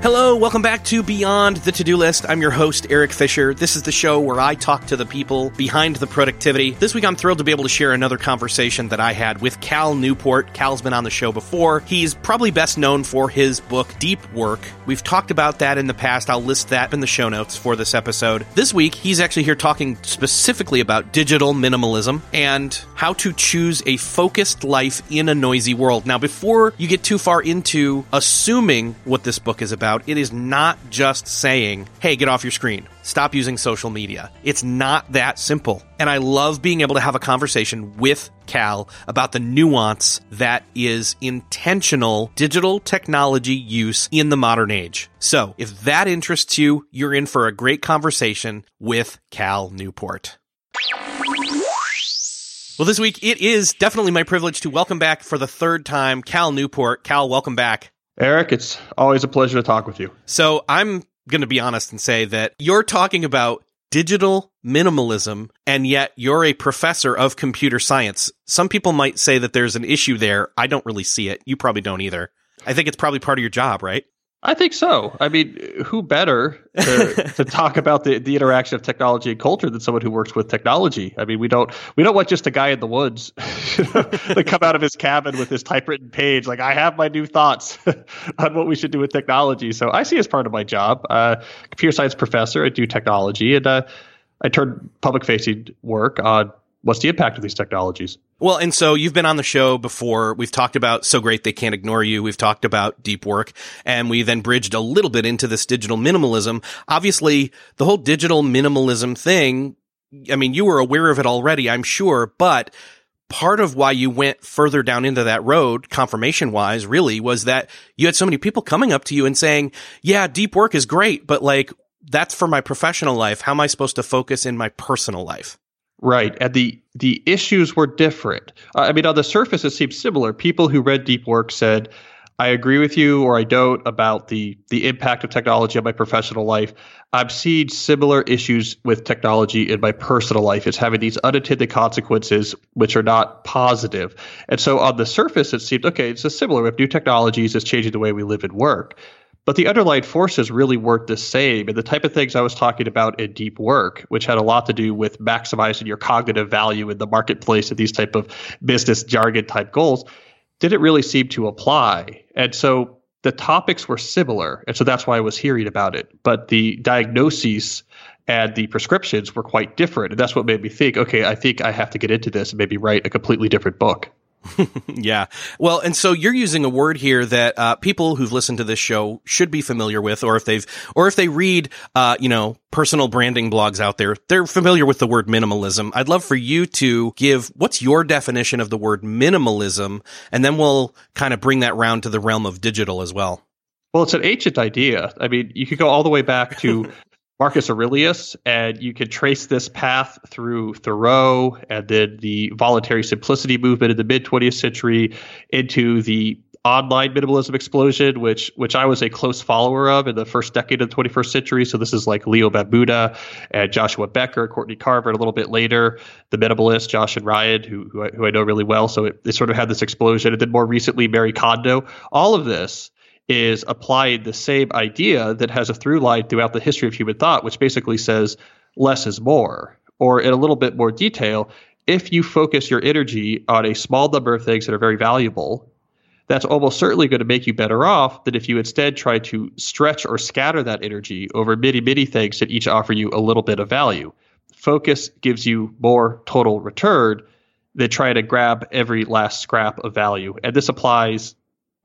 Hello, welcome back to Beyond the To-Do List. I'm your host, Eric Fisher. This is the show where I talk to the people behind the productivity. This week, I'm thrilled to be able to share another conversation that I had with Cal Newport. Cal's been on the show before. He's probably best known for his book, Deep Work. We've talked about that in the past. I'll list that in the show notes for this episode. This week, he's actually here talking specifically about digital minimalism and how to choose a focused life in a noisy world. Now, before you get too far into assuming what this book is about, it is not just saying, hey, get off your screen. Stop using social media. It's not that simple. And I love being able to have a conversation with Cal about the nuance that is intentional digital technology use in the modern age. So if that interests you, you're in for a great conversation with Cal Newport. Well, this week, it is definitely my privilege to welcome back for the third time, Cal Newport. Cal, welcome back. Eric, it's always a pleasure to talk with you. So I'm going to be honest and say that you're talking about digital minimalism, and yet you're a professor of computer science. Some people might say that there's an issue there. I don't really see it. You probably don't either. I think it's probably part of your job, right? I think so. I mean, who better to talk about the interaction of technology and culture than someone who works with technology? I mean, we don't want just a guy in the woods to come out of his cabin with his typewritten page. Like, I have my new thoughts on what we should do with technology. So I see it as part of my job. Computer science professor, I do technology, and I turn public-facing work on what's the impact of these technologies. Well, and so you've been on the show before. We've talked about So Great They Can't Ignore You. We've talked about Deep Work, and we then bridged a little bit into this digital minimalism. Obviously, the whole digital minimalism thing, I mean, you were aware of it already, I'm sure, but part of why you went further down into that road, confirmation-wise, really, was that you had so many people coming up to you and saying, yeah, Deep Work is great, but like, that's for my professional life. How am I supposed to focus in my personal life? Right. And the issues were different. I mean, on the surface, it seems similar. People who read Deep Work said, I agree with you or I don't about the impact of technology on my professional life. I've seen similar issues with technology in my personal life. It's having these unintended consequences, which are not positive. And so on the surface, it seemed, okay, it's similar. If new technologies is changing the way we live and work. But the underlying forces really weren't the same. And the type of things I was talking about in Deep Work, which had a lot to do with maximizing your cognitive value in the marketplace and these type of business jargon type goals, didn't really seem to apply. And so the topics were similar. And so that's why I was hearing about it. But the diagnoses and the prescriptions were quite different. And that's what made me think, okay, I think I have to get into this and maybe write a completely different book. Yeah. Well, and so you're using a word here that people who've listened to this show should be familiar with, or if they read, personal branding blogs out there, they're familiar with the word minimalism. I'd love for you to give what's your definition of the word minimalism, and then we'll kind of bring that round to the realm of digital as well. Well, it's an ancient idea. I mean, you could go all the way back to Marcus Aurelius, and you can trace this path through Thoreau and then the voluntary simplicity movement in the mid-20th century into the online minimalism explosion, which I was a close follower of in the first decade of the 21st century. So this is like Leo Babauta and Joshua Becker, Courtney Carver, and a little bit later, the minimalist Josh and Ryan, who I know really well. So it sort of had this explosion. And then more recently, Marie Kondo. All of this is applied the same idea that has a through line throughout the history of human thought, which basically says less is more, or in a little bit more detail, if you focus your energy on a small number of things that are very valuable, that's almost certainly going to make you better off than if you instead try to stretch or scatter that energy over many, many things that each offer you a little bit of value. Focus gives you more total return than trying to grab every last scrap of value. And this applies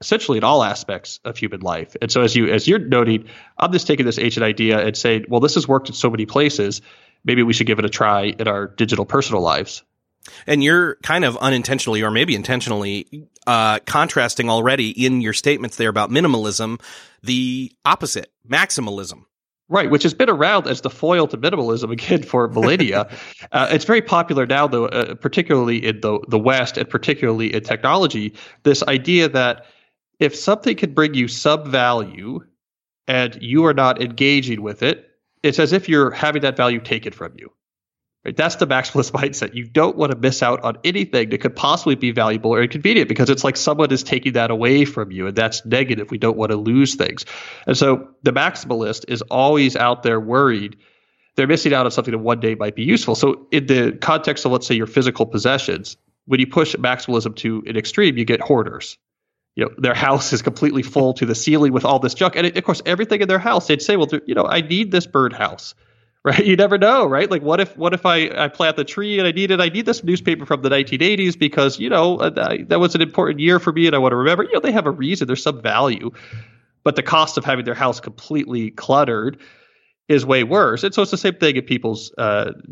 essentially in all aspects of human life. And so as you're noting, I'm just taking this ancient idea and saying, well, this has worked in so many places. Maybe we should give it a try in our digital personal lives. And you're kind of unintentionally, or maybe intentionally, contrasting already in your statements there about minimalism, the opposite, maximalism. Right, which has been around as the foil to minimalism again for millennia. It's very popular now, though, particularly in the West and particularly in technology, this idea that if something can bring you some value and you are not engaging with it, it's as if you're having that value taken from you. Right? That's the maximalist mindset. You don't want to miss out on anything that could possibly be valuable or inconvenient because it's like someone is taking that away from you, and that's negative. We don't want to lose things. And so the maximalist is always out there worried they're missing out on something that one day might be useful. So in the context of, let's say, your physical possessions, when you push maximalism to an extreme, you get hoarders. You know, their house is completely full to the ceiling with all this junk. And of course, everything in their house, they'd say, well, you know, I need this birdhouse, right? You never know, right? Like, what if I plant the tree and I need this newspaper from the 1980s because, you know, that was an important year for me and I want to remember. You know, they have a reason. There's some value. But the cost of having their house completely cluttered is way worse. And so it's the same thing in people's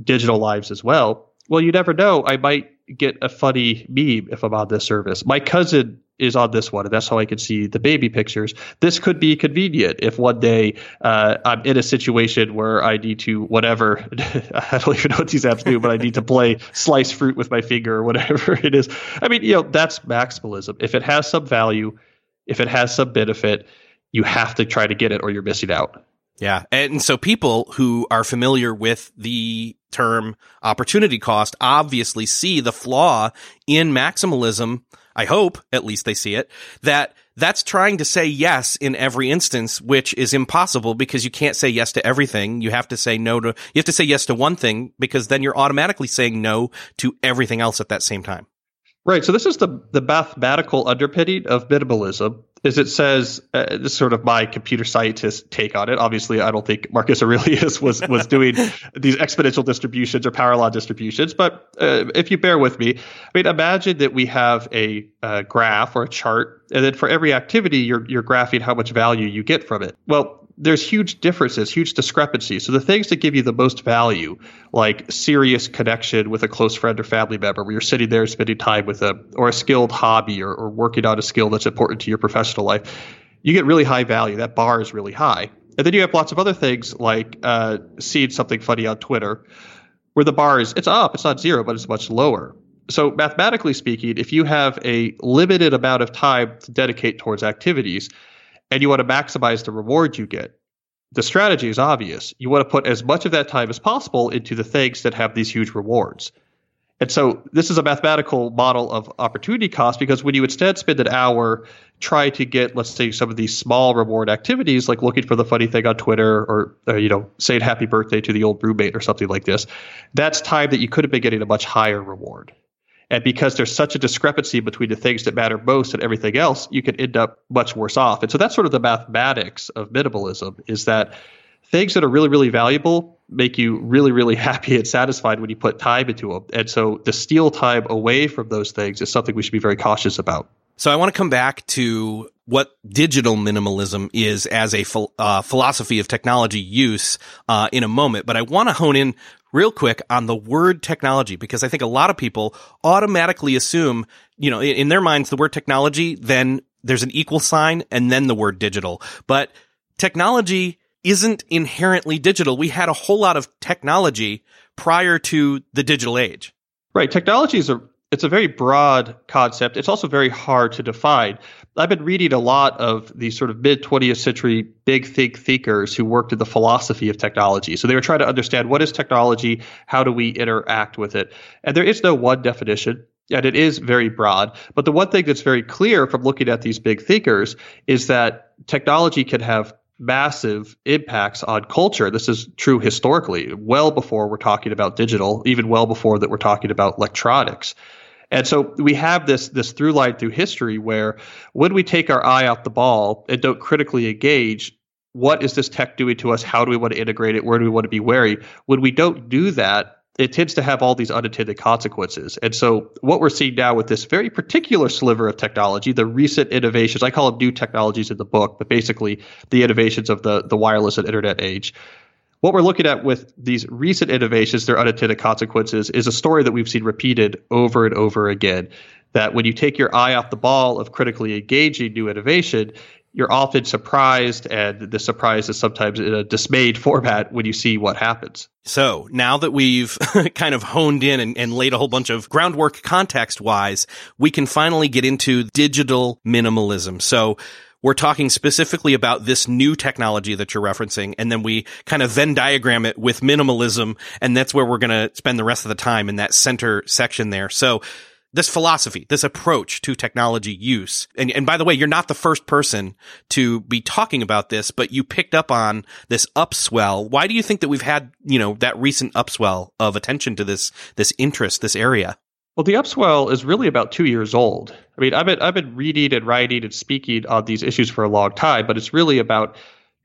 digital lives as well. Well, you never know. I might get a funny meme if I'm on this service. My cousin is on this one, and that's how I can see the baby pictures. This could be convenient if one day I'm in a situation where I need to whatever. I don't even know what these apps do, but I need to play slice fruit with my finger or whatever it is. I mean, you know, that's maximalism. If it has some value, if it has some benefit, you have to try to get it or you're missing out. Yeah. And so people who are familiar with the term opportunity cost obviously see the flaw in maximalism. I hope, at least they see it, that's trying to say yes in every instance, which is impossible because you can't say yes to everything. You have to say you have to say yes to one thing because then you're automatically saying no to everything else at that same time. Right. So this is the mathematical underpinning of minimalism. Is it says this is sort of my computer scientist take on it. Obviously, I don't think Marcus Aurelius was doing these exponential distributions or power law distributions. But if you bear with me, I mean, imagine that we have a graph or a chart, and then for every activity, you're graphing how much value you get from it. Well, there's huge differences, huge discrepancies. So the things that give you the most value, like serious connection with a close friend or family member, where you're sitting there spending time with them, or a skilled hobby or working on a skill that's important to your professional life, you get really high value. That bar is really high. And then you have lots of other things like seeing something funny on Twitter, where the bar is, it's up, it's not zero, but it's much lower. So mathematically speaking, if you have a limited amount of time to dedicate towards activities, and you want to maximize the reward you get, the strategy is obvious. You want to put as much of that time as possible into the things that have these huge rewards. And so this is a mathematical model of opportunity cost because when you instead spend an hour trying to get, let's say, some of these small reward activities like looking for the funny thing on Twitter or you know, saying happy birthday to the old roommate or something like this, that's time that you could have been getting a much higher reward. And because there's such a discrepancy between the things that matter most and everything else, you could end up much worse off. And so that's sort of the mathematics of minimalism, is that things that are really, really valuable make you really, really happy and satisfied when you put time into them. And so to steal time away from those things is something we should be very cautious about. So I want to come back to what digital minimalism is as a philosophy of technology use in a moment, but I want to hone in real quick on the word technology, because I think a lot of people automatically assume, you know, in their minds, the word technology, then there's an equal sign and then the word digital. But technology isn't inherently digital. We had a whole lot of technology prior to the digital age. Right. Technology is a It's a very broad concept. It's also very hard to define. I've been reading a lot of these sort of mid-20th century big thinkers who worked at the philosophy of technology. So they were trying to understand, what is technology? How do we interact with it? And there is no one definition, and it is very broad. But the one thing that's very clear from looking at these big thinkers is that technology can have massive impacts on culture. This is true historically, well before we're talking about digital, even well before that we're talking about electronics. And so we have this through line through history where when we take our eye off the ball and don't critically engage, what is this tech doing to us? How do we want to integrate it? Where do we want to be wary? When we don't do that, it tends to have all these unintended consequences. And so what we're seeing now with this very particular sliver of technology, the recent innovations, I call them new technologies in the book, but basically the innovations of the wireless and internet age. What we're looking at with these recent innovations, their unintended consequences, is a story that we've seen repeated over and over again, that when you take your eye off the ball of critically engaging new innovation, you're often surprised, and the surprise is sometimes in a dismayed format when you see what happens. So now that we've kind of honed in and laid a whole bunch of groundwork context-wise, we can finally get into digital minimalism. So we're talking specifically about this new technology that you're referencing, and then we kind of Venn diagram it with minimalism, and that's where we're going to spend the rest of the time, in that center section there. So this philosophy, this approach to technology use, and by the way, you're not the first person to be talking about this, but you picked up on this upswell. Why do you think that we've had, that recent upswell of attention to this interest, this area? Well, the upswell is really about 2 years old. I mean, I've been reading and writing and speaking on these issues for a long time, but it's really about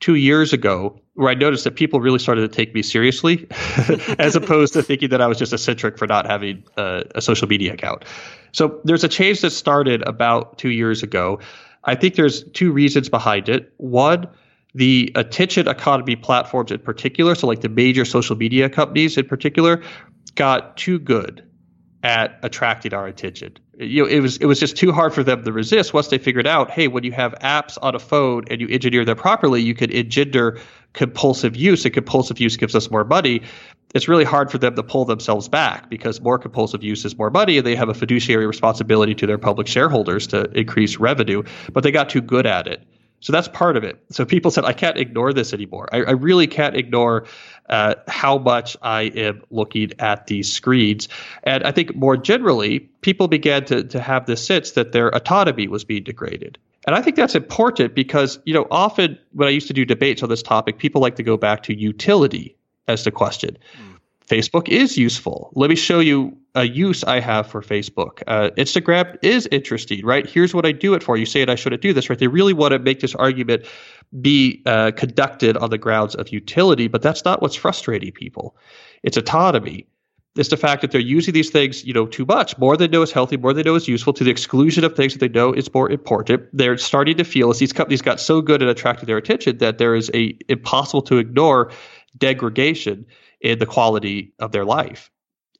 2 years ago where I noticed that people really started to take me seriously as opposed to thinking that I was just eccentric for not having a social media account. So there's a change that started about 2 years ago. I think there's two reasons behind it. One, the attention economy platforms in particular, so like the major social media companies in particular, got too good at attracting our attention. It was just too hard for them to resist once they figured out, hey, when you have apps on a phone and you engineer them properly, you can engender compulsive use, and compulsive use gives us more money. It's really hard for them to pull themselves back because more compulsive use is more money, and they have a fiduciary responsibility to their public shareholders to increase revenue, but they got too good at it. So that's part of it. So people said, I can't ignore this anymore. I really can't ignore how much I am looking at these screens. And I think more generally, people began to have this sense that their autonomy was being degraded. And I think that's important because, often when I used to do debates on this topic, people like to go back to utility as the question. Mm. Facebook is useful. Let me show you a use I have for Facebook. Instagram is interesting, right? Here's what I do it for. You say it, I shouldn't do this, right? They really want to make this argument be conducted on the grounds of utility, but that's not what's frustrating people. It's autonomy. It's the fact that they're using these things, too much, more they know is healthy, more they know is useful, to the exclusion of things that they know is more important. They're starting to feel, as these companies got so good at attracting their attention, that there is a impossible to ignore degradation in the quality of their life.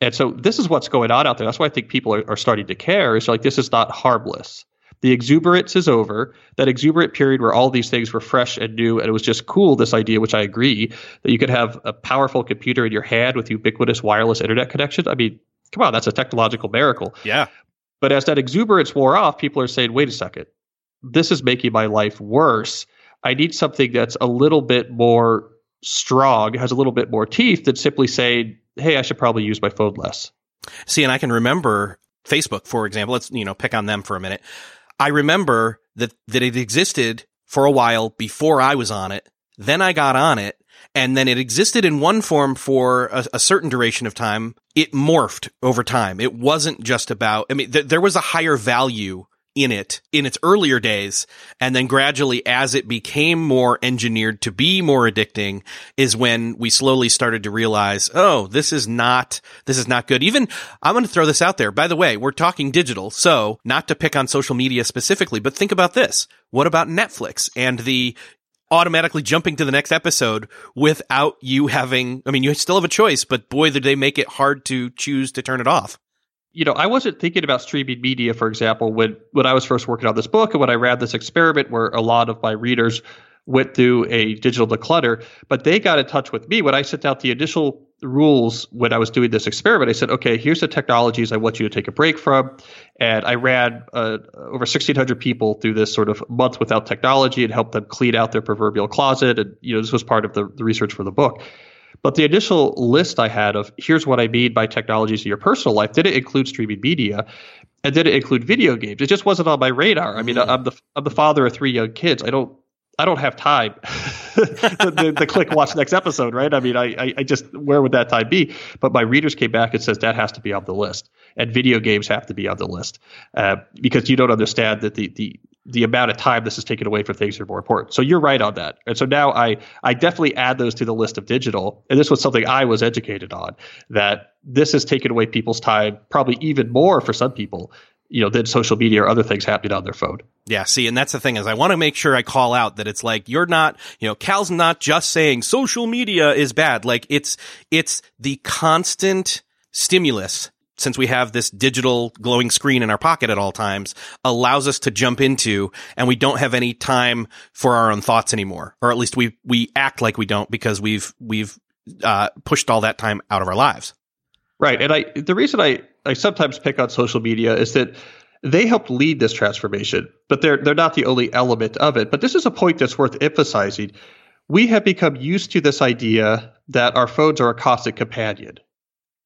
And so this is what's going on out there. That's why I think people are starting to care. It's like, this is not harmless. The exuberance is over. That exuberant period where all these things were fresh and new, and it was just cool, this idea, which I agree, that you could have a powerful computer in your hand with ubiquitous wireless internet connection. I mean, come on, that's a technological miracle. Yeah. But as that exuberance wore off, people are saying, wait a second, this is making my life worse. I need something that's a little bit more strong, has a little bit more teeth than simply saying, hey, I should probably use my phone less. See, and I can remember Facebook, for example. Let's, pick on them for a minute. I remember that it existed for a while before I was on it. Then I got on it, and then it existed in one form for a certain duration of time. It morphed over time. It wasn't just about, there was a higher value in it in its earlier days, and then gradually, as it became more engineered to be more addicting, is when we slowly started to realize, oh, this is not good. Even, I'm going to throw this out there, by the way, we're talking digital, so not to pick on social media specifically, but think about this. What about Netflix and the automatically jumping to the next episode without you having, you still have a choice, but boy, did they make it hard to choose to turn it off. I wasn't thinking about streaming media, for example, when I was first working on this book and when I ran this experiment where a lot of my readers went through a digital declutter, but they got in touch with me. When I sent out the initial rules when I was doing this experiment. I said, okay, here's the technologies I want you to take a break from. And I ran over 1,600 people through this sort of month without technology and helped them clean out their proverbial closet. And, you know, this was part of the research for the book. But the initial list I had of here's what I mean by technologies in your personal life didn't include streaming media and didn't include video games. It just wasn't on my radar. I mean, I'm the father of three young kids. I don't have time to click watch next episode, right? I mean, I just, where would that time be? But my readers came back and says that has to be on the list, and video games have to be on the list because you don't understand that the amount of time this is taken away from things that are more important. So you're right on that. And so now I definitely add those to the list of digital. And this was something I was educated on, that this has taken away people's time, probably even more for some people, you know, than social media or other things happening on their phone. Yeah, see, and that's the thing, is I want to make sure I call out that it's like, you're not, you know, Cal's not just saying social media is bad. Like it's the constant stimulus, since we have this digital glowing screen in our pocket at all times, allows us to jump into, and we don't have any time for our own thoughts anymore. Or at least we act like we don't, because we've pushed all that time out of our lives. Right. And the reason I sometimes pick on social media is that they helped lead this transformation, but they're not the only element of it. But this is a point that's worth emphasizing. We have become used to this idea that our phones are a constant companion,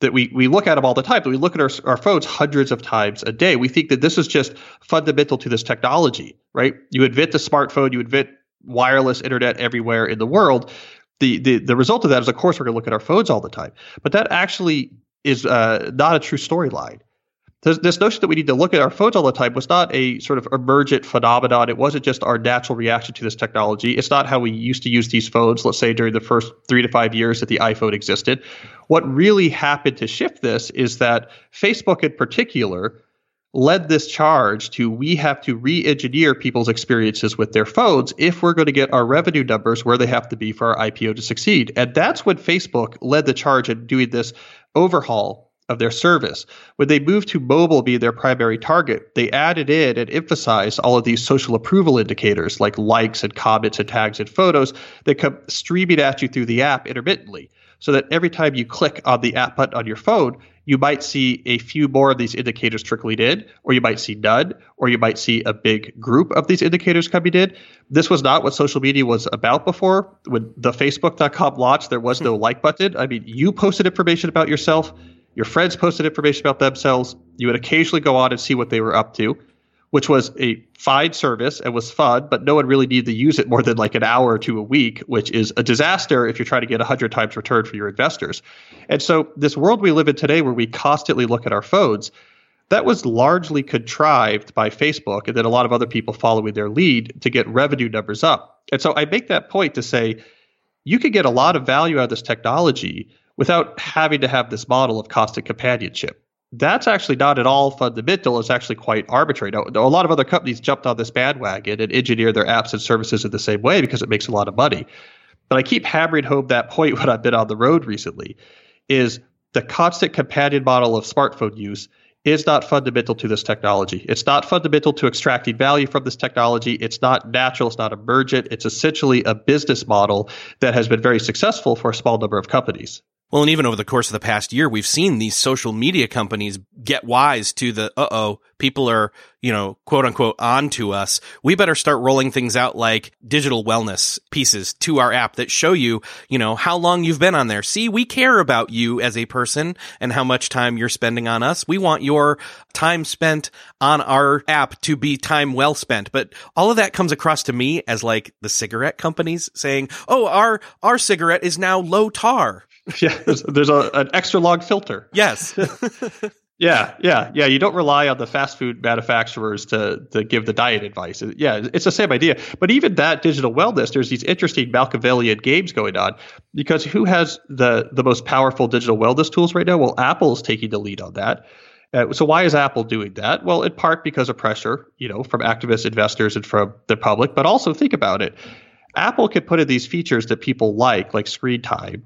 that we look at them all the time, but we look at our phones hundreds of times a day. We think that this is just fundamental to this technology, right? You invent the smartphone, you invent wireless internet everywhere in the world. The result of that is, of course, we're going to look at our phones all the time. But that actually is not a true storyline. This notion that we need to look at our phones all the time was not a sort of emergent phenomenon. It wasn't just our natural reaction to this technology. It's not how we used to use these phones, let's say, during the first 3 to 5 years that the iPhone existed. What really happened to shift this is that Facebook in particular led this charge to, we have to re-engineer people's experiences with their phones if we're going to get our revenue numbers where they have to be for our IPO to succeed. And that's when Facebook led the charge in doing this overhaul of their service. When they moved to mobile being their primary target, they added in and emphasized all of these social approval indicators like likes and comments and tags and photos that come streaming at you through the app intermittently, so that every time you click on the app button on your phone, you might see a few more of these indicators trickling in, or you might see none, or you might see a big group of these indicators coming in. This was not what social media was about before. When the Facebook.com launched, there was no like button. I mean, you posted information about yourself. Your friends posted information about themselves. You would occasionally go on and see what they were up to, which was a fine service and was fun, but no one really needed to use it more than like an hour or two a week, which is a disaster if you're trying to get 100 times return for your investors. And so this world we live in today, where we constantly look at our phones, that was largely contrived by Facebook and then a lot of other people following their lead to get revenue numbers up. And so I make that point to say, you can get a lot of value out of this technology without having to have this model of constant companionship. That's actually not at all fundamental. It's actually quite arbitrary. Now, a lot of other companies jumped on this bandwagon and engineer their apps and services in the same way because it makes a lot of money. But I keep hammering home that point when I've been on the road recently, is the constant companion model of smartphone use is not fundamental to this technology. It's not fundamental to extracting value from this technology. It's not natural. It's not emergent. It's essentially a business model that has been very successful for a small number of companies. Well, and even over the course of the past year, we've seen these social media companies get wise to the, people are, you know, quote unquote, onto us. We better start rolling things out like digital wellness pieces to our app that show you, you know, how long you've been on there. See, we care about you as a person and how much time you're spending on us. We want your time spent on our app to be time well spent. But all of that comes across to me as like the cigarette companies saying, oh, our cigarette is now low tar. Yeah, there's an extra long filter. Yes. Yeah. You don't rely on the fast food manufacturers to give the diet advice. Yeah, it's the same idea. But even that digital wellness, there's these interesting Machiavellian games going on, because who has the most powerful digital wellness tools right now? Well, Apple is taking the lead on that. So why is Apple doing that? Well, in part because of pressure, you know, from activists, investors, and from the public. But also think about it. Apple could put in these features that people like screen time.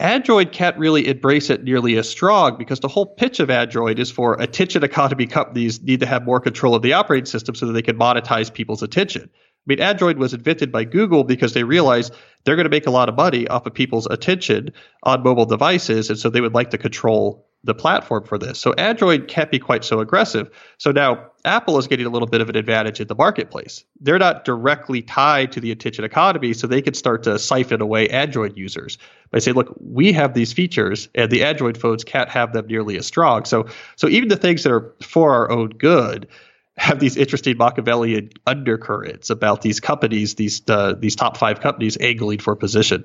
Android can't really embrace it nearly as strong, because the whole pitch of Android is for attention economy companies need to have more control of the operating system so that they can monetize people's attention. I mean, Android was invented by Google because they realized they're going to make a lot of money off of people's attention on mobile devices, and so they would like to control the platform for this. So Android can't be quite so aggressive. So now Apple is getting a little bit of an advantage in the marketplace. They're not directly tied to the attention economy, so they can start to siphon away Android users by saying, look, we have these features, and the Android phones can't have them nearly as strong. So even the things that are for our own good have these interesting Machiavellian undercurrents about these companies, these top five companies angling for position.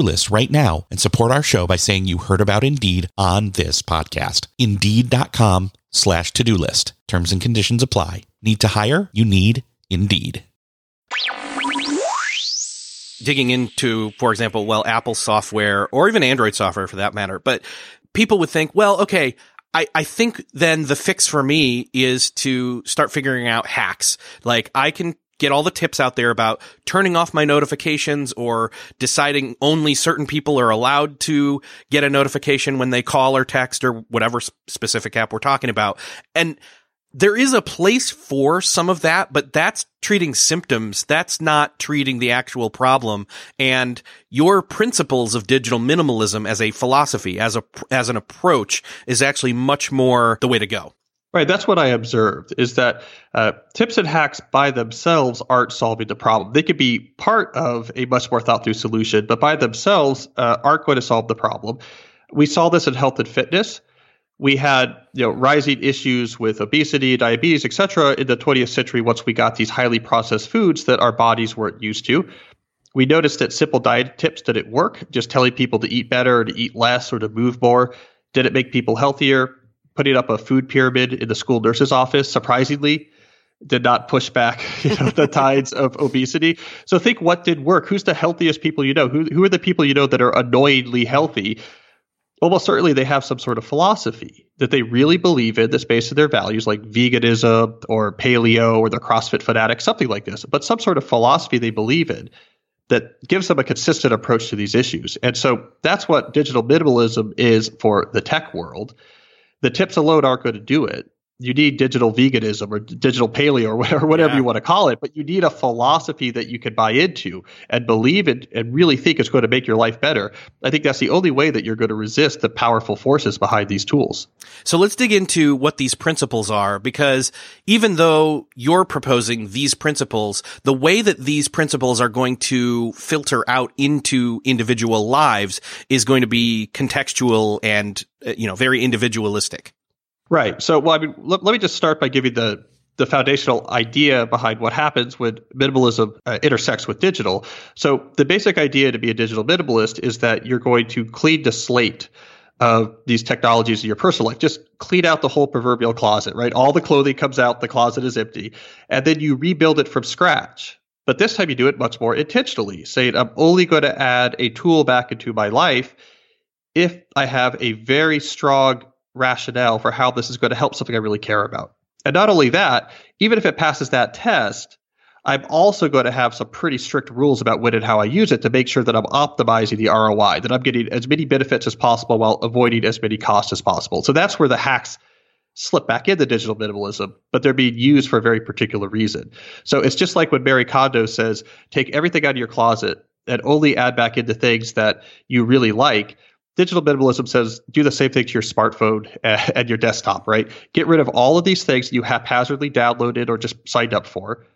list right now and support our show by saying you heard about Indeed on this podcast. Indeed.com/to-do list. Terms and conditions apply. Need to hire? You need Indeed. Digging into, for example, well, Apple software or even Android software for that matter, but people would think, well, okay, I think then the fix for me is to start figuring out hacks. Like I can get all the tips out there about turning off my notifications or deciding only certain people are allowed to get a notification when they call or text or whatever specific app we're talking about. And there is a place for some of that, but that's treating symptoms. That's not treating the actual problem. And your principles of digital minimalism as a philosophy, as an approach is actually much more the way to go. Right. That's what I observed, is that tips and hacks by themselves aren't solving the problem. They could be part of a much more thought through solution, but by themselves aren't going to solve the problem. We saw this in health and fitness. We had rising issues with obesity, diabetes, et cetera, in the 20th century once we got these highly processed foods that our bodies weren't used to. We noticed that simple diet tips didn't work. Just telling people to eat better or to eat less or to move more didn't make people healthier. Putting up a food pyramid in the school nurse's office, surprisingly, did not push back the tides of obesity. So think, what did work? Who's the healthiest people you know? Who are the people you know that are annoyingly healthy? Almost certainly they have some sort of philosophy that they really believe in that's based on their values, like veganism or paleo or the CrossFit fanatic, something like this, but some sort of philosophy they believe in that gives them a consistent approach to these issues. And so that's what digital minimalism is for the tech world. The tips alone aren't going to do it. You need digital veganism or digital paleo or whatever you want to call it, but you need a philosophy that you can buy into and believe in and really think it's going to make your life better. I think that's the only way that you're going to resist the powerful forces behind these tools. So let's dig into what these principles are, because even though you're proposing these principles, the way that these principles are going to filter out into individual lives is going to be contextual and very individualistic. Right. So, let me just start by giving the foundational idea behind what happens when minimalism intersects with digital. So the basic idea to be a digital minimalist is that you're going to clean the slate of these technologies in your personal life. Just clean out the whole proverbial closet, right? All the clothing comes out, the closet is empty, and then you rebuild it from scratch. But this time you do it much more intentionally, saying, I'm only going to add a tool back into my life if I have a very strong rationale for how this is going to help something I really care about. And not only that, even if it passes that test, I'm also going to have some pretty strict rules about when and how I use it to make sure that I'm optimizing the ROI, that I'm getting as many benefits as possible while avoiding as many costs as possible. So that's where the hacks slip back into digital minimalism, but they're being used for a very particular reason. So it's just like when Marie Kondo says, take everything out of your closet and only add back into things that you really like. Digital minimalism says do the same thing to your smartphone and your desktop, right? Get rid of all of these things you haphazardly downloaded or just signed up for,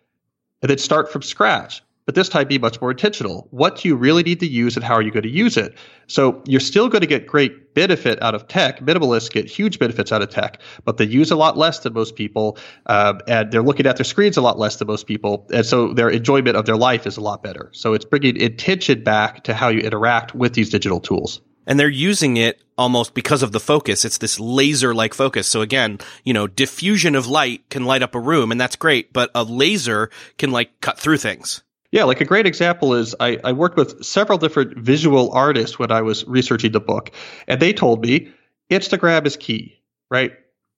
and then start from scratch. but this time be much more intentional. What do you really need to use and how are you going to use it? So you're still going to get great benefit out of tech. Minimalists get huge benefits out of tech, but they use a lot less than most people, and they're looking at their screens a lot less than most people, and so their enjoyment of their life is a lot better. So it's bringing intention back to how you interact with these digital tools. And they're using it almost because of the focus. It's this laser-like focus. So again, you know, diffusion of light can light up a room, and that's great, but a laser can like cut through things. Yeah, like a great example is I worked with several different visual artists when I was researching the book, and they told me Instagram is key, right?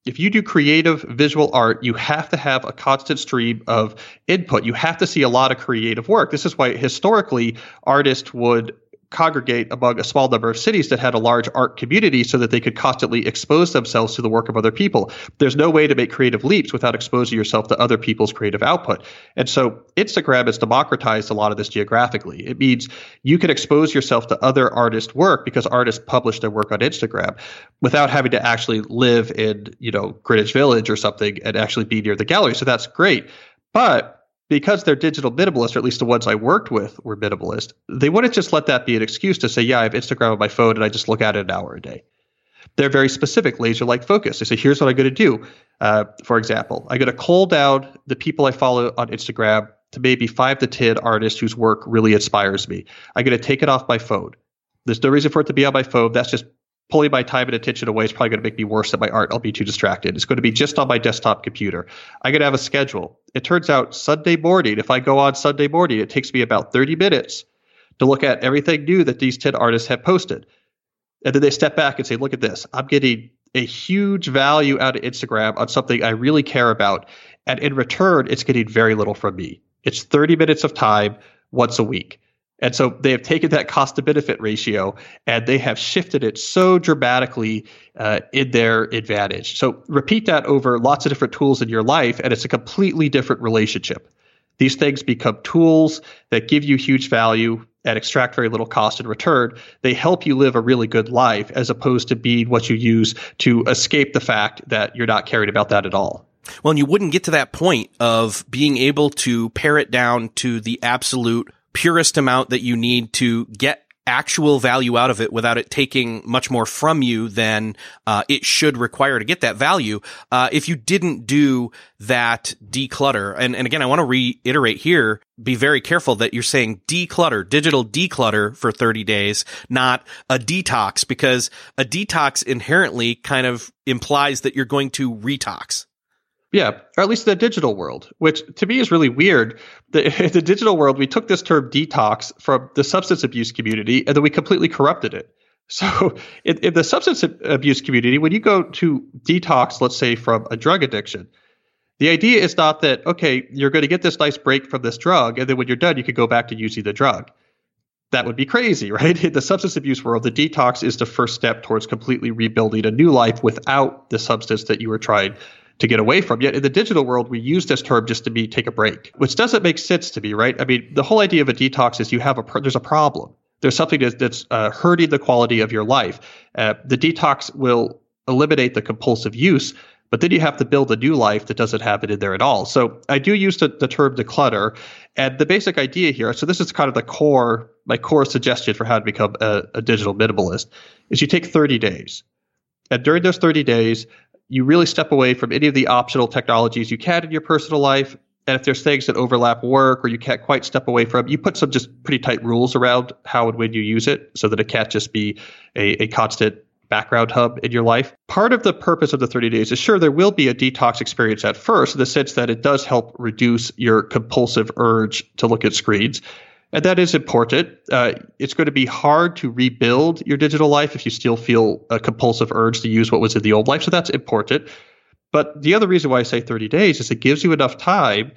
If you do creative visual art, you have to have a constant stream of input. You have to see a lot of creative work. This is why historically artists would congregate among a small number of cities that had a large art community so that they could constantly expose themselves to the work of other people. There's no way to make creative leaps without exposing yourself to other people's creative output. And so Instagram has democratized a lot of this geographically. It means you can expose yourself to other artists' work because artists publish their work on Instagram without having to actually live in, you know, Greenwich Village or something and actually be near the gallery. So that's great. But because they're digital minimalists, or at least the ones I worked with were minimalist, they wouldn't just let that be an excuse to say, yeah, I have Instagram on my phone and I just look at it an hour a day. They're very specific, laser-like focus. They say, here's what I'm going to do. For example, I'm going to cull down the people I follow on Instagram to maybe 5 to 10 artists whose work really inspires me. I'm going to take it off my phone. There's no reason for it to be on my phone. That's just pulling my time and attention away. It's probably going to make me worse at my art. I'll be too distracted. It's going to be just on my desktop computer. I'm going to have a schedule. It turns out Sunday morning, if I go on Sunday morning, it takes me about 30 minutes to look at everything new that these 10 artists have posted. And then they step back and say, look at this. I'm getting a huge value out of Instagram on something I really care about. And in return, it's getting very little from me. It's 30 minutes of time once a week. And so they have taken that cost-to-benefit ratio, and they have shifted it so dramatically in their advantage. So repeat that over lots of different tools in your life, and it's a completely different relationship. These things become tools that give you huge value and extract very little cost in return. They help you live a really good life as opposed to being what you use to escape the fact that you're not caring about that at all. Well, and you wouldn't get to that point of being able to pare it down to the absolute purest amount that you need to get actual value out of it without it taking much more from you than it should require to get that value if you didn't do that declutter. And again, I want to reiterate here, be very careful that you're saying declutter, digital declutter for 30 days, not a detox, because a detox inherently kind of implies that you're going to retox. Yeah, or at least the digital world, which to me is really weird. The digital world, we took this term detox from the substance abuse community, and then we completely corrupted it. So in the substance abuse community, when you go to detox, let's say from a drug addiction, the idea is not that, okay, you're going to get this nice break from this drug, and then when you're done, you can go back to using the drug. That would be crazy, right? In the substance abuse world, the detox is the first step towards completely rebuilding a new life without the substance that you were trying to get away from. Yet in the digital world, we use this term just to mean take a break, which doesn't make sense to me, right? I mean, the whole idea of a detox is you have there's a problem. There's something that's hurting the quality of your life. The detox will eliminate the compulsive use, but then you have to build a new life that doesn't have it in there at all. So I do use the term declutter, and the basic idea here, so this is kind of my core suggestion for how to become a digital minimalist, is you take 30 days. And during those 30 days, you really step away from any of the optional technologies you can in your personal life. And if there's things that overlap work or you can't quite step away from, you put some just pretty tight rules around how and when you use it so that it can't just be a constant background hub in your life. Part of the purpose of the 30 days is sure there will be a detox experience at first in the sense that it does help reduce your compulsive urge to look at screens. And that is important. It's going to be hard to rebuild your digital life if you still feel a compulsive urge to use what was in the old life. So that's important. But the other reason why I say 30 days is it gives you enough time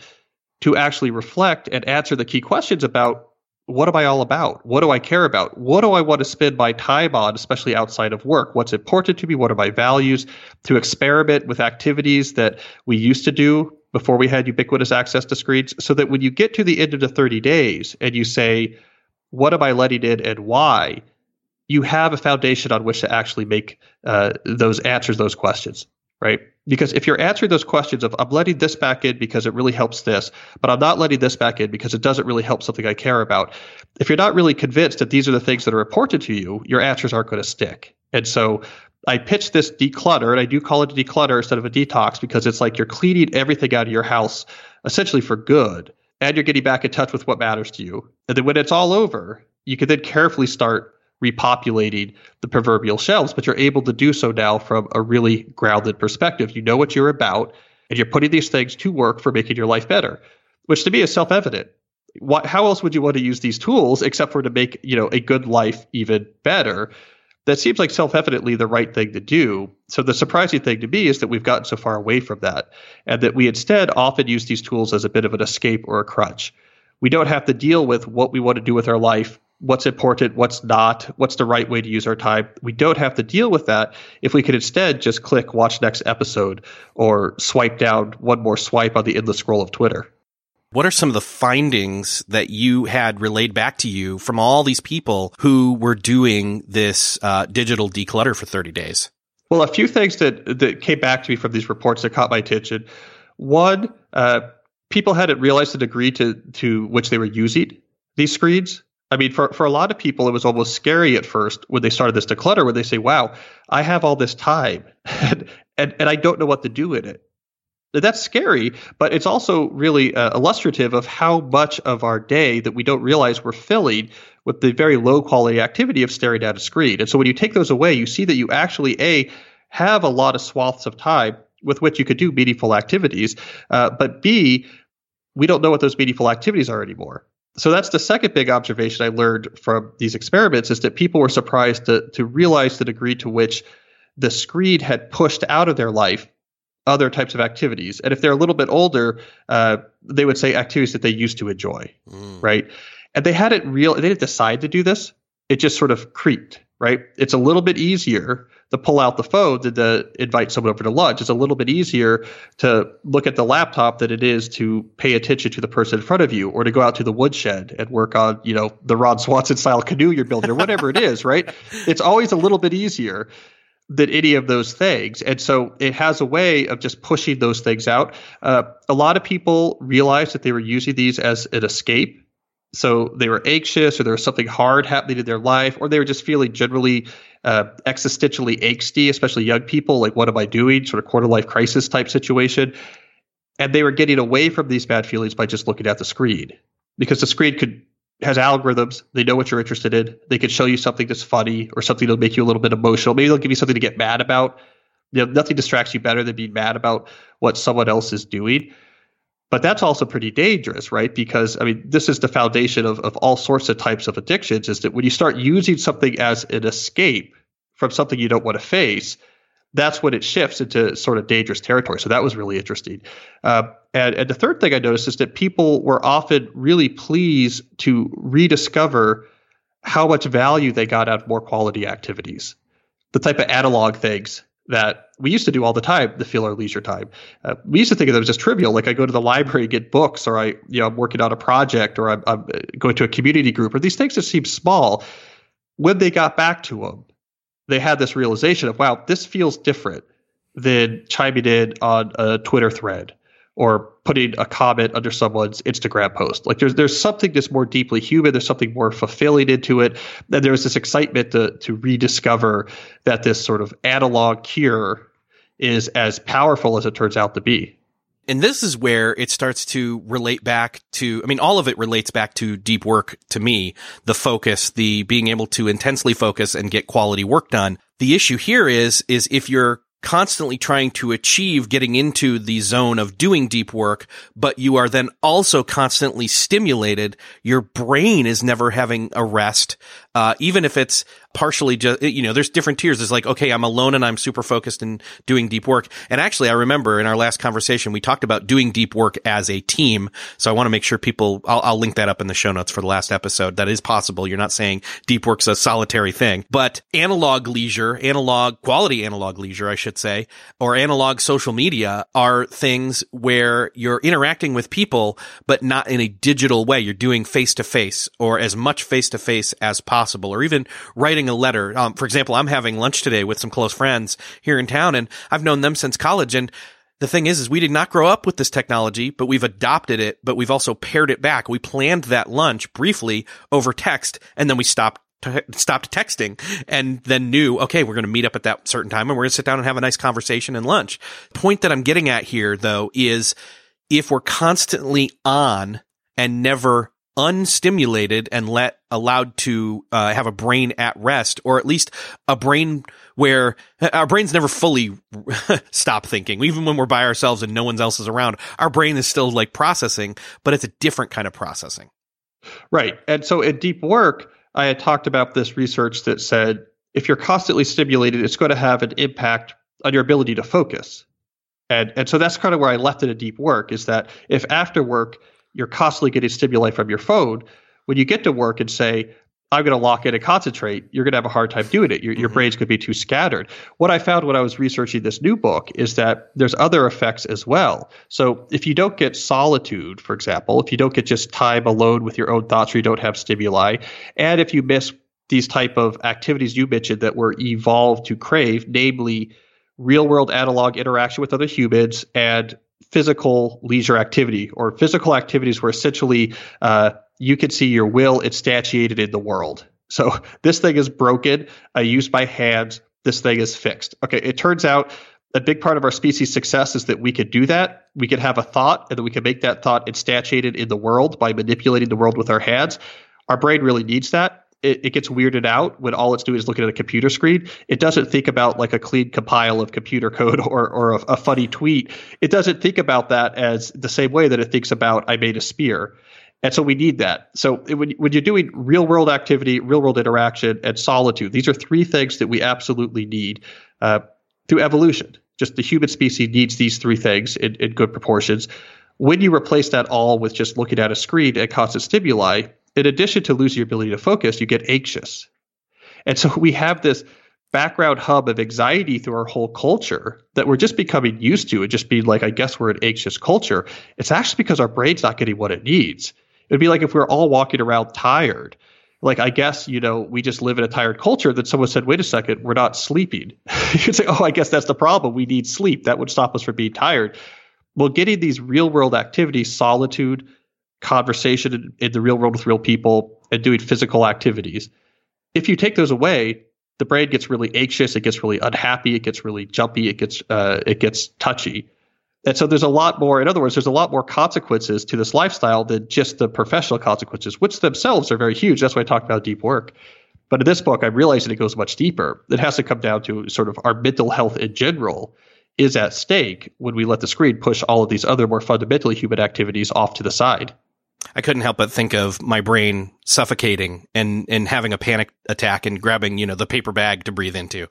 to actually reflect and answer the key questions about what am I all about? What do I care about? What do I want to spend my time on, especially outside of work? What's important to me? What are my values? To experiment with activities that we used to do before we had ubiquitous access to screens, so that when you get to the end of the 30 days and you say, what am I letting in and why, you have a foundation on which to actually make those answers, those questions. right? Because if you're answering those questions of, I'm letting this back in because it really helps this, but I'm not letting this back in because it doesn't really help something I care about. If you're not really convinced that these are the things that are important to you, your answers aren't going to stick. And so I pitch this declutter, and I do call it a declutter instead of a detox, because it's like you're cleaning everything out of your house essentially for good, and you're getting back in touch with what matters to you. And then when it's all over, you can then carefully start repopulating the proverbial shelves, but you're able to do so now from a really grounded perspective. You know what you're about, and you're putting these things to work for making your life better, which to me is self-evident. How else would you want to use these tools except for to make, a good life even better? That seems like self-evidently the right thing to do. So the surprising thing to me is that we've gotten so far away from that, and that we instead often use these tools as a bit of an escape or a crutch. We don't have to deal with what we want to do with our life, what's important, what's not, what's the right way to use our time. We don't have to deal with that if we could instead just click watch next episode or swipe down one more swipe on the endless scroll of Twitter. What are some of the findings that you had relayed back to you from all these people who were doing this digital declutter for 30 days? Well, a few things that came back to me from these reports that caught my attention. One, people hadn't realized the degree to which they were using these screens. I mean, for a lot of people, it was almost scary at first when they started this declutter, when they say, wow, I have all this time and I don't know what to do with it. That's scary, but it's also really illustrative of how much of our day that we don't realize we're filling with the very low quality activity of staring at a screen. And so when you take those away, you see that you actually, A, have a lot of swaths of time with which you could do meaningful activities, but B, we don't know what those meaningful activities are anymore. So that's the second big observation I learned from these experiments, is that people were surprised to realize the degree to which the screen had pushed out of their life other types of activities. And if they're a little bit older, they would say activities that they used to enjoy, right? And they didn't decide to do this. It just sort of creeped, right? It's a little bit easier to pull out the phone than to invite someone over to lunch. It's a little bit easier to look at the laptop than it is to pay attention to the person in front of you, or to go out to the woodshed and work on, the Ron Swanson-style canoe you're building, or whatever it is, right? It's always a little bit easier than any of those things. And so it has a way of just pushing those things out. A lot of people realized that they were using these as an escape. So they were anxious, or there was something hard happening in their life, or they were just feeling generally existentially angsty, especially young people, like, what am I doing? Sort of quarter-life crisis type situation. And they were getting away from these bad feelings by just looking at the screen, because the screen has algorithms. They know what you're interested in. They can show you something that's funny, or something that'll make you a little bit emotional. Maybe they'll give you something to get mad about. Nothing distracts you better than being mad about what someone else is doing. But that's also pretty dangerous, right? Because, this is the foundation of all sorts of types of addictions, is that when you start using something as an escape from something you don't want to face, that's when it shifts into sort of dangerous territory. So that was really interesting. And the third thing I noticed is that people were often really pleased to rediscover how much value they got out of more quality activities, the type of analog things that we used to do all the time to fill our leisure time. We used to think of them as just trivial, like I go to the library and get books, or I'm working on a project, or I'm going to a community group, or these things that seem small. When they got back to them, they had this realization of, wow, this feels different than chiming in on a Twitter thread, or putting a comment under someone's Instagram post. Like there's something that's more deeply human. There's something more fulfilling into it. And there was this excitement to rediscover that this sort of analog cure is as powerful as it turns out to be. And this is where it starts to relate back to, all of it relates back to deep work to me, the focus, the being able to intensely focus and get quality work done. The issue here is if you're constantly trying to achieve getting into the zone of doing deep work, but you are then also constantly stimulated, your brain is never having a rest. Even if it's partially just, there's different tiers. It's like, okay, I'm alone and I'm super focused and doing deep work. And actually, I remember in our last conversation, we talked about doing deep work as a team. So I want to make sure I'll link that up in the show notes for the last episode. That is possible. You're not saying deep work's a solitary thing, but quality analog leisure, I should say, or analog social media are things where you're interacting with people, but not in a digital way. You're doing face to face, or as much face to face as possible, or even writing writing a letter. For example, I'm having lunch today with some close friends here in town, and I've known them since college. And the thing is we did not grow up with this technology, but we've adopted it, but we've also pared it back. We planned that lunch briefly over text, and then we stopped texting and then knew, okay, we're going to meet up at that certain time and we're going to sit down and have a nice conversation and lunch. The point that I'm getting at here, though, is if we're constantly on and never unstimulated and allowed to have a brain at rest, or at least a brain where our brains never fully stop thinking. Even when we're by ourselves and no one else is around, our brain is still like processing, but it's a different kind of processing. Right. And so at Deep Work, I had talked about this research that said if you're constantly stimulated, it's going to have an impact on your ability to focus. And so that's kind of where I left it at Deep Work, is that if after work you're constantly getting stimuli from your phone, when you get to work and say, I'm going to lock in and concentrate, you're going to have a hard time doing it. Your brain's going to be too scattered. What I found when I was researching this new book is that there's other effects as well. So if you don't get solitude, for example, if you don't get just time alone with your own thoughts, or you don't have stimuli, and if you miss these type of activities you mentioned that were evolved to crave, namely real-world analog interaction with other humans and physical leisure activity, or physical activities where essentially you can see your will instantiated in the world. So this thing is broken. I use my hands. This thing is fixed. Okay, it turns out a big part of our species' success is that we could do that. We could have a thought, and then we can make that thought instantiated in the world by manipulating the world with our hands. Our brain really needs that. It gets weirded out when all it's doing is looking at a computer screen. It doesn't think about like a clean compile of computer code or a funny tweet. It doesn't think about that as the same way that it thinks about I made a spear. And so we need that. So when you're doing real-world activity, real-world interaction, and solitude, these are three things that we absolutely need through evolution. Just the human species needs these three things in good proportions. When you replace that all with just looking at a screen and constant stimuli, in addition to losing your ability to focus, you get anxious. And so we have this background hub of anxiety through our whole culture that we're just becoming used to and just being like, I guess we're an anxious culture. It's actually because our brain's not getting what it needs. It'd be like if we're all walking around tired. Like, I guess, we just live in a tired culture. That someone said, wait a second, we're not sleeping. You could say, oh, I guess that's the problem. We need sleep. That would stop us from being tired. Well, getting these real world activities, solitude, conversation in the real world with real people, and doing physical activities. If you take those away, the brain gets really anxious. It gets really unhappy. It gets really jumpy. It gets touchy. And so there's a lot more. In other words, there's a lot more consequences to this lifestyle than just the professional consequences, which themselves are very huge. That's why I talked about Deep Work. But in this book, I realized that it goes much deeper. It has to come down to sort of our mental health in general is at stake when we let the screen push all of these other more fundamentally human activities off to the side. I couldn't help but think of my brain suffocating and having a panic attack and grabbing, the paper bag to breathe into.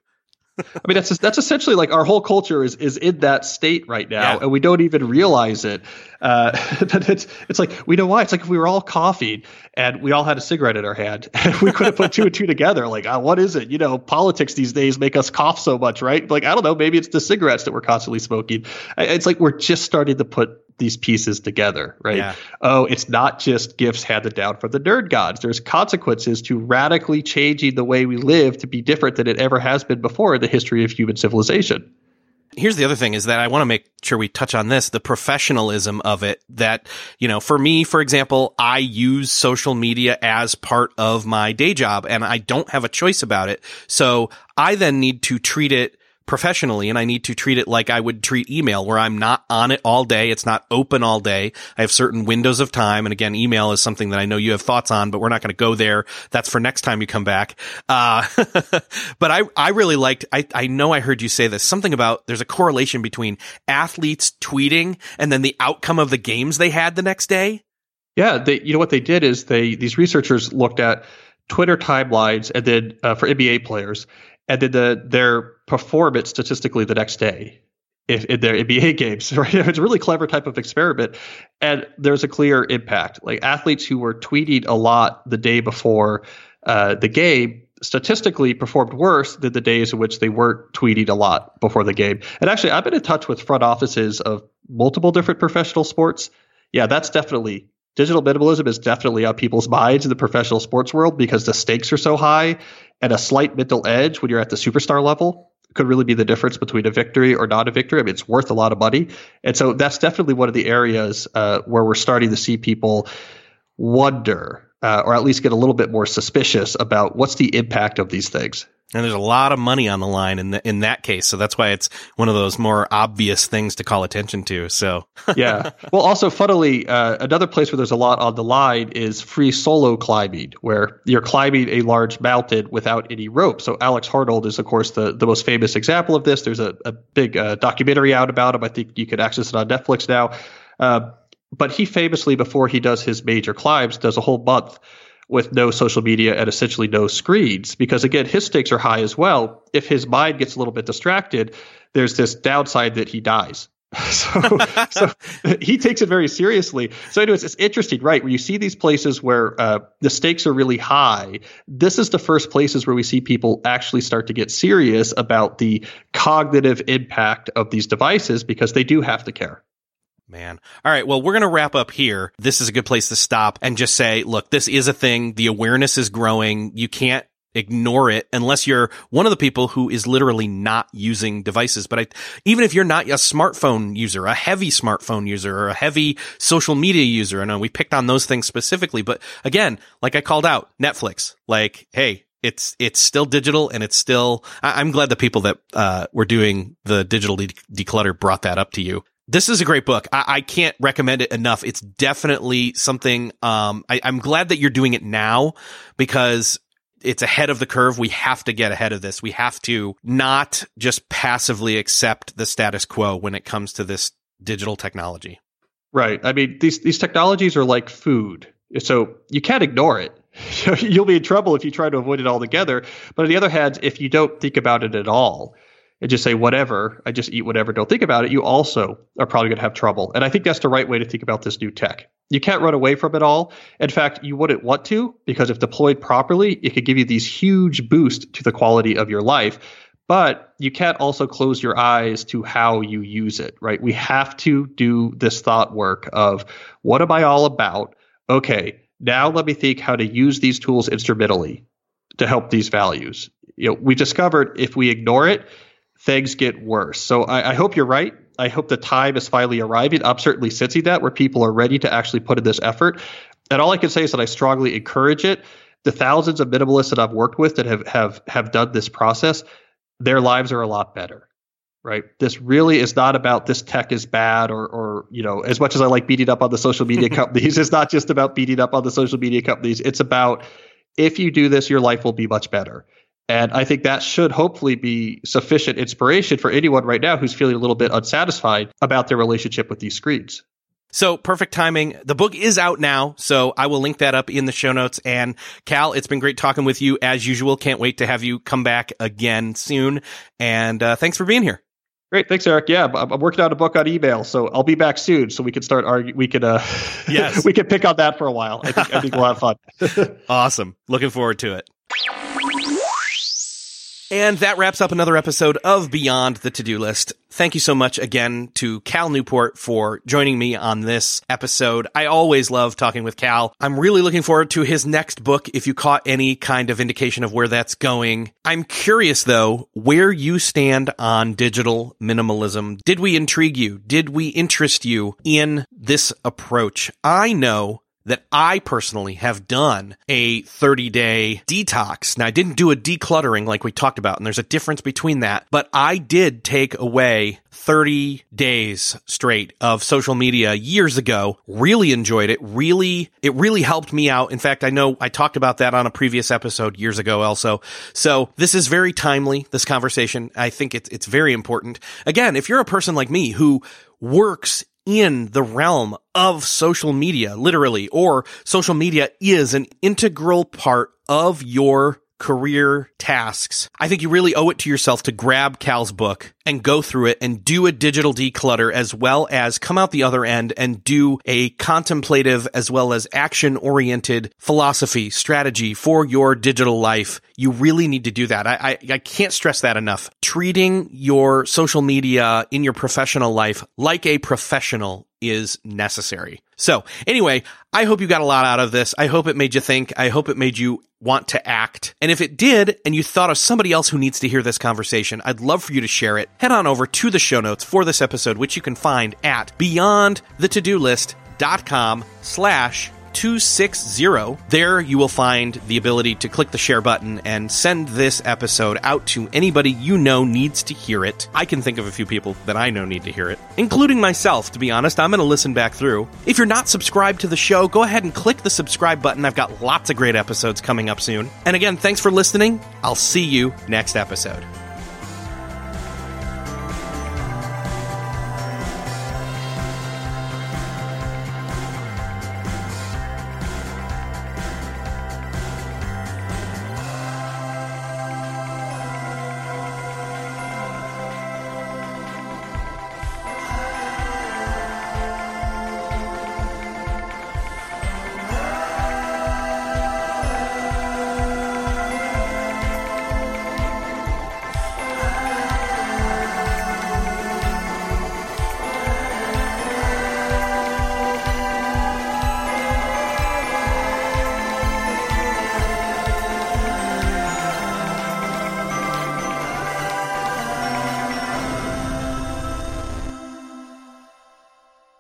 I mean, that's essentially like our whole culture is in that state right now, yeah. And we don't even realize it. But it's like, we know why. It's like if we were all coffeed and we all had a cigarette in our hand, and we could have put two and two together. Like, what is it? Politics these days make us cough so much, right? Like, I don't know, maybe it's the cigarettes that we're constantly smoking. It's like we're just starting to put these pieces together, right? Yeah. Oh, it's not just gifts handed down from the nerd gods. There's consequences to radically changing the way we live to be different than it ever has been before in the history of human civilization. Here's the other thing is that I want to make sure we touch on this, the professionalism of it, that, for me, for example, I use social media as part of my day job and I don't have a choice about it. So I then need to treat it professionally, and I need to treat it like I would treat email, where I'm not on it all day. It's not open all day. I have certain windows of time. And again, email is something that I know you have thoughts on, but we're not going to go there. That's for next time you come back. But I really liked, I know I heard you say this, something about there's a correlation between athletes tweeting and then the outcome of the games they had the next day. Yeah. What they did is these researchers looked at Twitter timelines and then for NBA players, and then their performance statistically the next day in their NBA games. Right? It's a really clever type of experiment, and there's a clear impact. Like athletes who were tweeting a lot the day before the game statistically performed worse than the days in which they weren't tweeting a lot before the game. And actually, I've been in touch with front offices of multiple different professional sports. Yeah, that's definitely Digital minimalism is definitely on people's minds in the professional sports world because the stakes are so high, and a slight mental edge when you're at the superstar level could really be the difference between a victory or not a victory. I mean, it's worth a lot of money. And so that's definitely one of the areas where we're starting to see people wonder or at least get a little bit more suspicious about what's the impact of these things. And there's a lot of money on the line in that case. So that's why it's one of those more obvious things to call attention to. So yeah. Well, also, funnily, another place where there's a lot on the line is free solo climbing, where you're climbing a large mountain without any rope. So Alex Honnold is, of course, the most famous example of this. There's a big documentary out about him. I think you could access it on Netflix now. But he famously, before he does his major climbs, does a whole month with no social media and essentially no screens, because again, his stakes are high as well. If his mind gets a little bit distracted, there's this downside that he dies. So he takes it very seriously. So anyways, it's interesting, right? When you see these places where the stakes are really high, this is the first places where we see people actually start to get serious about the cognitive impact of these devices, because they do have to care. Man. All right. Well, we're going to wrap up here. This is a good place to stop and just say, look, this is a thing. The awareness is growing. You can't ignore it unless you're one of the people who is literally not using devices. But even if you're not a smartphone user, a heavy smartphone user, or a heavy social media user, I know we picked on those things specifically. But again, like I called out Netflix, like, hey, it's still digital, and it's still, I'm glad the people that were doing the digital declutter brought that up to you. This is a great book. I can't recommend it enough. It's definitely something, I'm glad that you're doing it now, because it's ahead of the curve. We have to get ahead of this. We have to not just passively accept the status quo when it comes to this digital technology. Right. I mean, these technologies are like food. So you can't ignore it. You'll be in trouble if you try to avoid it altogether. But on the other hand, if you don't think about it at all, and just say, whatever, I just eat whatever, don't think about it, you also are probably going to have trouble. And I think that's the right way to think about this new tech. You can't run away from it all. In fact, you wouldn't want to, because if deployed properly, it could give you these huge boosts to the quality of your life. But you can't also close your eyes to how you use it, right? We have to do this thought work of, what am I all about? Okay, now let me think how to use these tools instrumentally to help these values. You know, we've discovered if we ignore it, things get worse. So I hope you're right. I hope the time is finally arriving. I'm certainly sensing that, where people are ready to actually put in this effort. And all I can say is that I strongly encourage it. The thousands of minimalists that I've worked with that have done this process, their lives are a lot better, right? This really is not about this tech is bad or you know, as much as I like beating up on the social media companies, it's not just about beating up on the social media companies. It's about, if you do this, your life will be much better. And I think that should hopefully be sufficient inspiration for anyone right now who's feeling a little bit unsatisfied about their relationship with these screens. So perfect timing. The book is out now, so I will link that up in the show notes. And Cal, it's been great talking with you as usual. Can't wait to have you come back again soon. And thanks for being here. Great. Thanks, Eric. Yeah, I'm working on a book on email, so I'll be back soon so we can start arguing. We can, yes. We can pick on that for a while. I think we'll have fun. Awesome. Looking forward to it. And that wraps up another episode of Beyond the To-Do List. Thank you so much again to Cal Newport for joining me on this episode. I always love talking with Cal. I'm really looking forward to his next book, if you caught any kind of indication of where that's going. I'm curious, though, where you stand on digital minimalism. Did we intrigue you? Did we interest you in this approach? I know that I personally have done a 30-day detox. Now, I didn't do a decluttering like we talked about, and there's a difference between that, but I did take away 30 days straight of social media years ago. Really enjoyed it. It really helped me out. In fact, I know I talked about that on a previous episode years ago also. So this is very timely, this conversation. I think it's very important. Again, if you're a person like me who works in the realm of social media, literally, or social media is an integral part of your career tasks, I think you really owe it to yourself to grab Cal's book and go through it and do a digital declutter, as well as come out the other end and do a contemplative as well as action-oriented philosophy, strategy for your digital life. You really need to do that. I can't stress that enough. Treating your social media in your professional life like a professional is necessary. So anyway, I hope you got a lot out of this. I hope it made you think. I hope it made you want to act. And if it did, and you thought of somebody else who needs to hear this conversation, I'd love for you to share it. Head on over to the show notes for this episode, which you can find at beyondthetodolist.com/260. There you will find the ability to click the share button and send this episode out to anybody you know needs to hear it. I can think of a few people that I know need to hear it, including myself, to be honest. I'm going to listen back through. If you're not subscribed to the show, go ahead and click the subscribe button. I've got lots of great episodes coming up soon. And again, thanks for listening. I'll see you next episode.